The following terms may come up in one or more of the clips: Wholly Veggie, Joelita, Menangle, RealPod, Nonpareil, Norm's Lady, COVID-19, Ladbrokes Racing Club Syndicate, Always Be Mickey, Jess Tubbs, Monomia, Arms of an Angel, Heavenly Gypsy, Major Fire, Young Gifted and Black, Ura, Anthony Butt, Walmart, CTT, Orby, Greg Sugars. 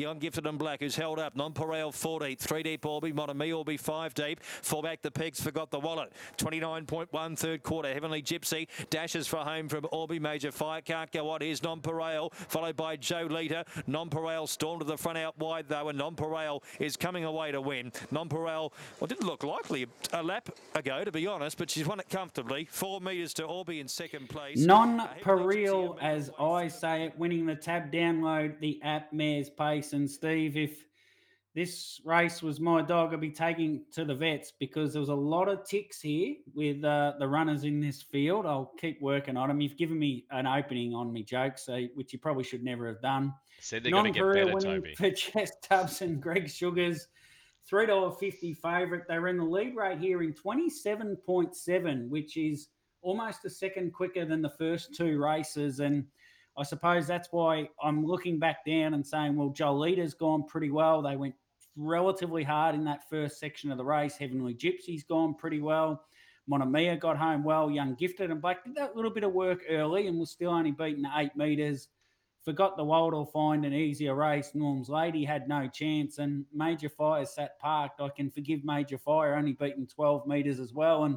Young Gifted and Black, who's held up. Nonpareil 4 deep, 3 deep Orby, Monomia will be 5 deep. Fall back the pegs, forgot the wallet. 29.1 third quarter. Heavenly Gypsy dashes for home from Orby. Major Fire can't go on. Here's Nonpareil, followed by Joelita. Nonpareil stormed to the front out wide though, and Nonpareil is coming away to win. Nonpareil, well, didn't look likely a lap ago to be honest, but she's won it comfortably. 4 metres to Orby in second place. Nonpareil, as I say it, winning the tab download, the app, Mare's Pace. And Steve, if this race was my dog, I'd be taking to the vets because there was a lot of ticks here with the runners in this field. I'll keep working on them. You've given me an opening on me joke, so which you probably should never have done. Said they're going to get better, Toby. For Jess Tubbs and Greg Sugars, $3.50 favourite. They were in the lead right here in 27.7, which is almost a second quicker than the first two races. And I suppose that's why I'm looking back down and saying, well, Joelita's gone pretty well. They went relatively hard in that first section of the race. Heavenly Gypsy's gone pretty well. Monomia got home well. Young Gifted and Black did that little bit of work early and was still only beaten 8 metres. Forgot the World will find an easier race. Norm's Lady had no chance. And Major Fire sat parked. I can forgive Major Fire, only beaten 12 metres as well. And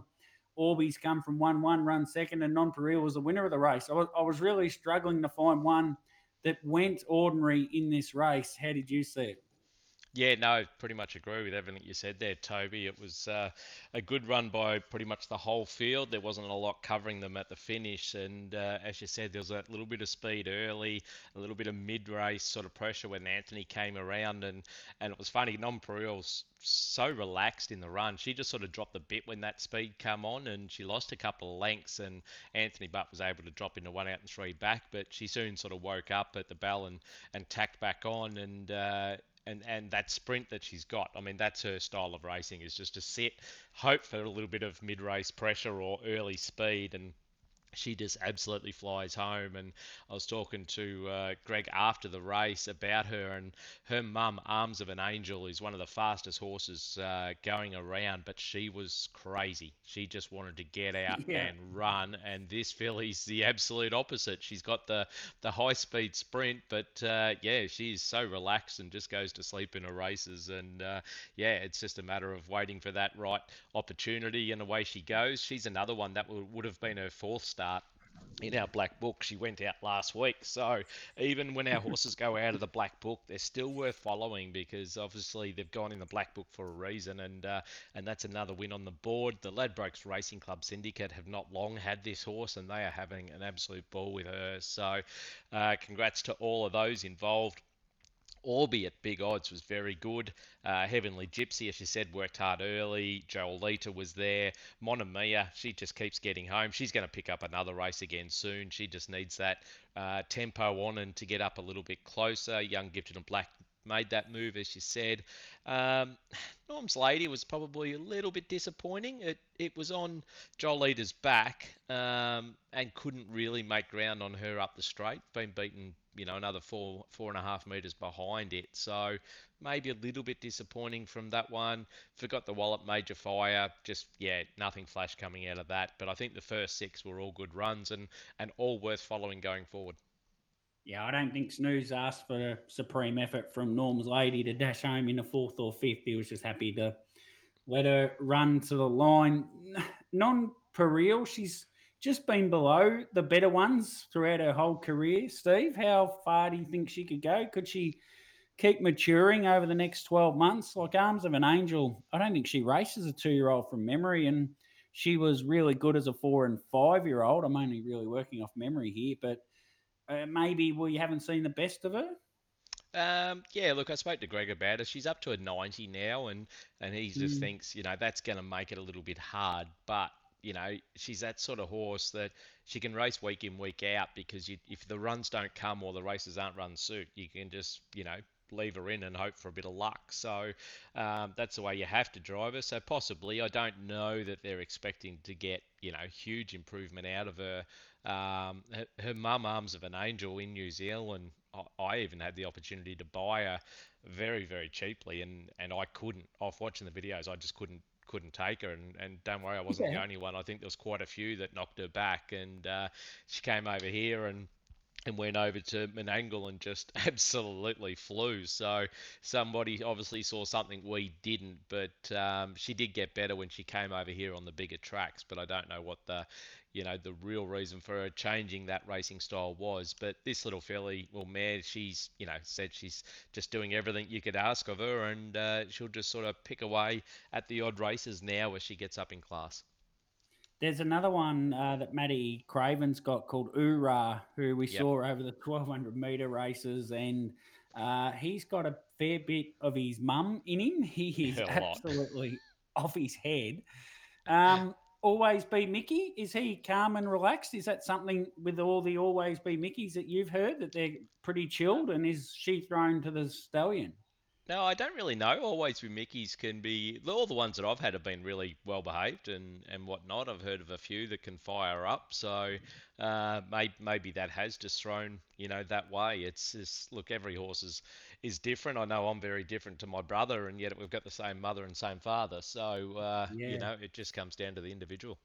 Orby's come from 1-1, run second, and Nonpareil was the winner of the race. I was really struggling to find one that went ordinary in this race. How did you see it? Yeah, no, pretty much agree with everything you said there, Toby. It was a good run by pretty much the whole field. There wasn't a lot covering them at the finish. And as you said, there was a little bit of speed early, a little bit of mid-race sort of pressure when Anthony came around. And it was funny, Nonpareil's so relaxed in the run. She just sort of dropped the bit when that speed come on, and she lost a couple of lengths, and Anthony Butt was able to drop into 1 out and 3 back, but she soon sort of woke up at the bell and tacked back on, and that sprint that she's got, I mean, that's her style of racing, is just to sit, hope for a little bit of mid-race pressure or early speed, and she just absolutely flies home. And I was talking to Greg after the race about her, and her mum, Arms of an Angel, is one of the fastest horses going around, but she was crazy. She just wanted to get out and run, and this filly's the absolute opposite. She's got the high-speed sprint, but, yeah, she's so relaxed and just goes to sleep in her races. And, yeah, it's just a matter of waiting for that right opportunity, and away she goes. She's another one that would have been her fourth start in our black book. She went out last week, so even when our horses go out of the black book, they're still worth following, because obviously they've gone in the black book for a reason. And that's another win on the board. The Ladbrokes Racing Club Syndicate have not long had this horse, and they are having an absolute ball with her, so congrats to all of those involved. Orby at big odds was very good. Heavenly Gypsy, as you said, worked hard early. Joelita was there. Monomia, she just keeps getting home. She's going to pick up another race again soon. She just needs that tempo on and to get up a little bit closer. Young Gifted and Black made that move, as you said. Norm's Lady was probably a little bit disappointing. It was on Joelita's back and couldn't really make ground on her up the straight. Been beaten, you know, another 4.5 metres behind it. So maybe a little bit disappointing from that one. Forgot the Wallet, Major Fire. Just, yeah, nothing flash coming out of that. But I think the first 6 were all good runs and all worth following going forward. Yeah, I don't think Snooze asked for a supreme effort from Norm's Lady to dash home in the 4th or 5th. He was just happy to let her run to the line. Nonpareil, she's just been below the better ones throughout her whole career. Steve, how far do you think she could go? Could she keep maturing over the next 12 months? Like Arms of an Angel, I don't think she races a 2-year-old from memory, and she was really good as a 4- and 5-year-old. I'm only really working off memory here, but maybe we haven't seen the best of her. Yeah, look, I spoke to Greg about her. She's up to a 90 now, and he just thinks, you know, that's going to make it a little bit hard. But, you know, she's that sort of horse that she can race week in, week out, because if the runs don't come or the races aren't run suit, you can just, you know, leave her in and hope for a bit of luck. So that's the way you have to drive her. So possibly, I don't know that they're expecting to get, you know, huge improvement out of her. Her mum, Arms of an Angel, in New Zealand, I even had the opportunity to buy her very, very cheaply, and I couldn't. Off watching the videos, I just couldn't take her, and don't worry, I wasn't the only one. I think there was quite a few that knocked her back, and she came over here and and went over to Menangle and just absolutely flew. So somebody obviously saw something we didn't, but she did get better when she came over here on the bigger tracks. But I don't know what the, you know, the real reason for her changing that racing style was. But this little filly, well, mare, she's, you know, said she's just doing everything you could ask of her, and she'll just sort of pick away at the odd races now as she gets up in class. There's another one that Maddie Craven's got called Ura, who we saw over the 1,200 metre races, and he's got a fair bit of his mum in him. He is absolutely off his head. Always Be Mickey, is he calm and relaxed? Is that something with all the Always Be Mickeys that you've heard, that they're pretty chilled, and is she thrown to the stallion? No, I don't really know. Always Be Mickeys can be... All the ones that I've had have been really well-behaved and whatnot. I've heard of a few that can fire up. So maybe that has just thrown, you know, that way. It's just, look, every horse is different. I know I'm very different to my brother, and yet we've got the same mother and same father. So, you know, it just comes down to the individual.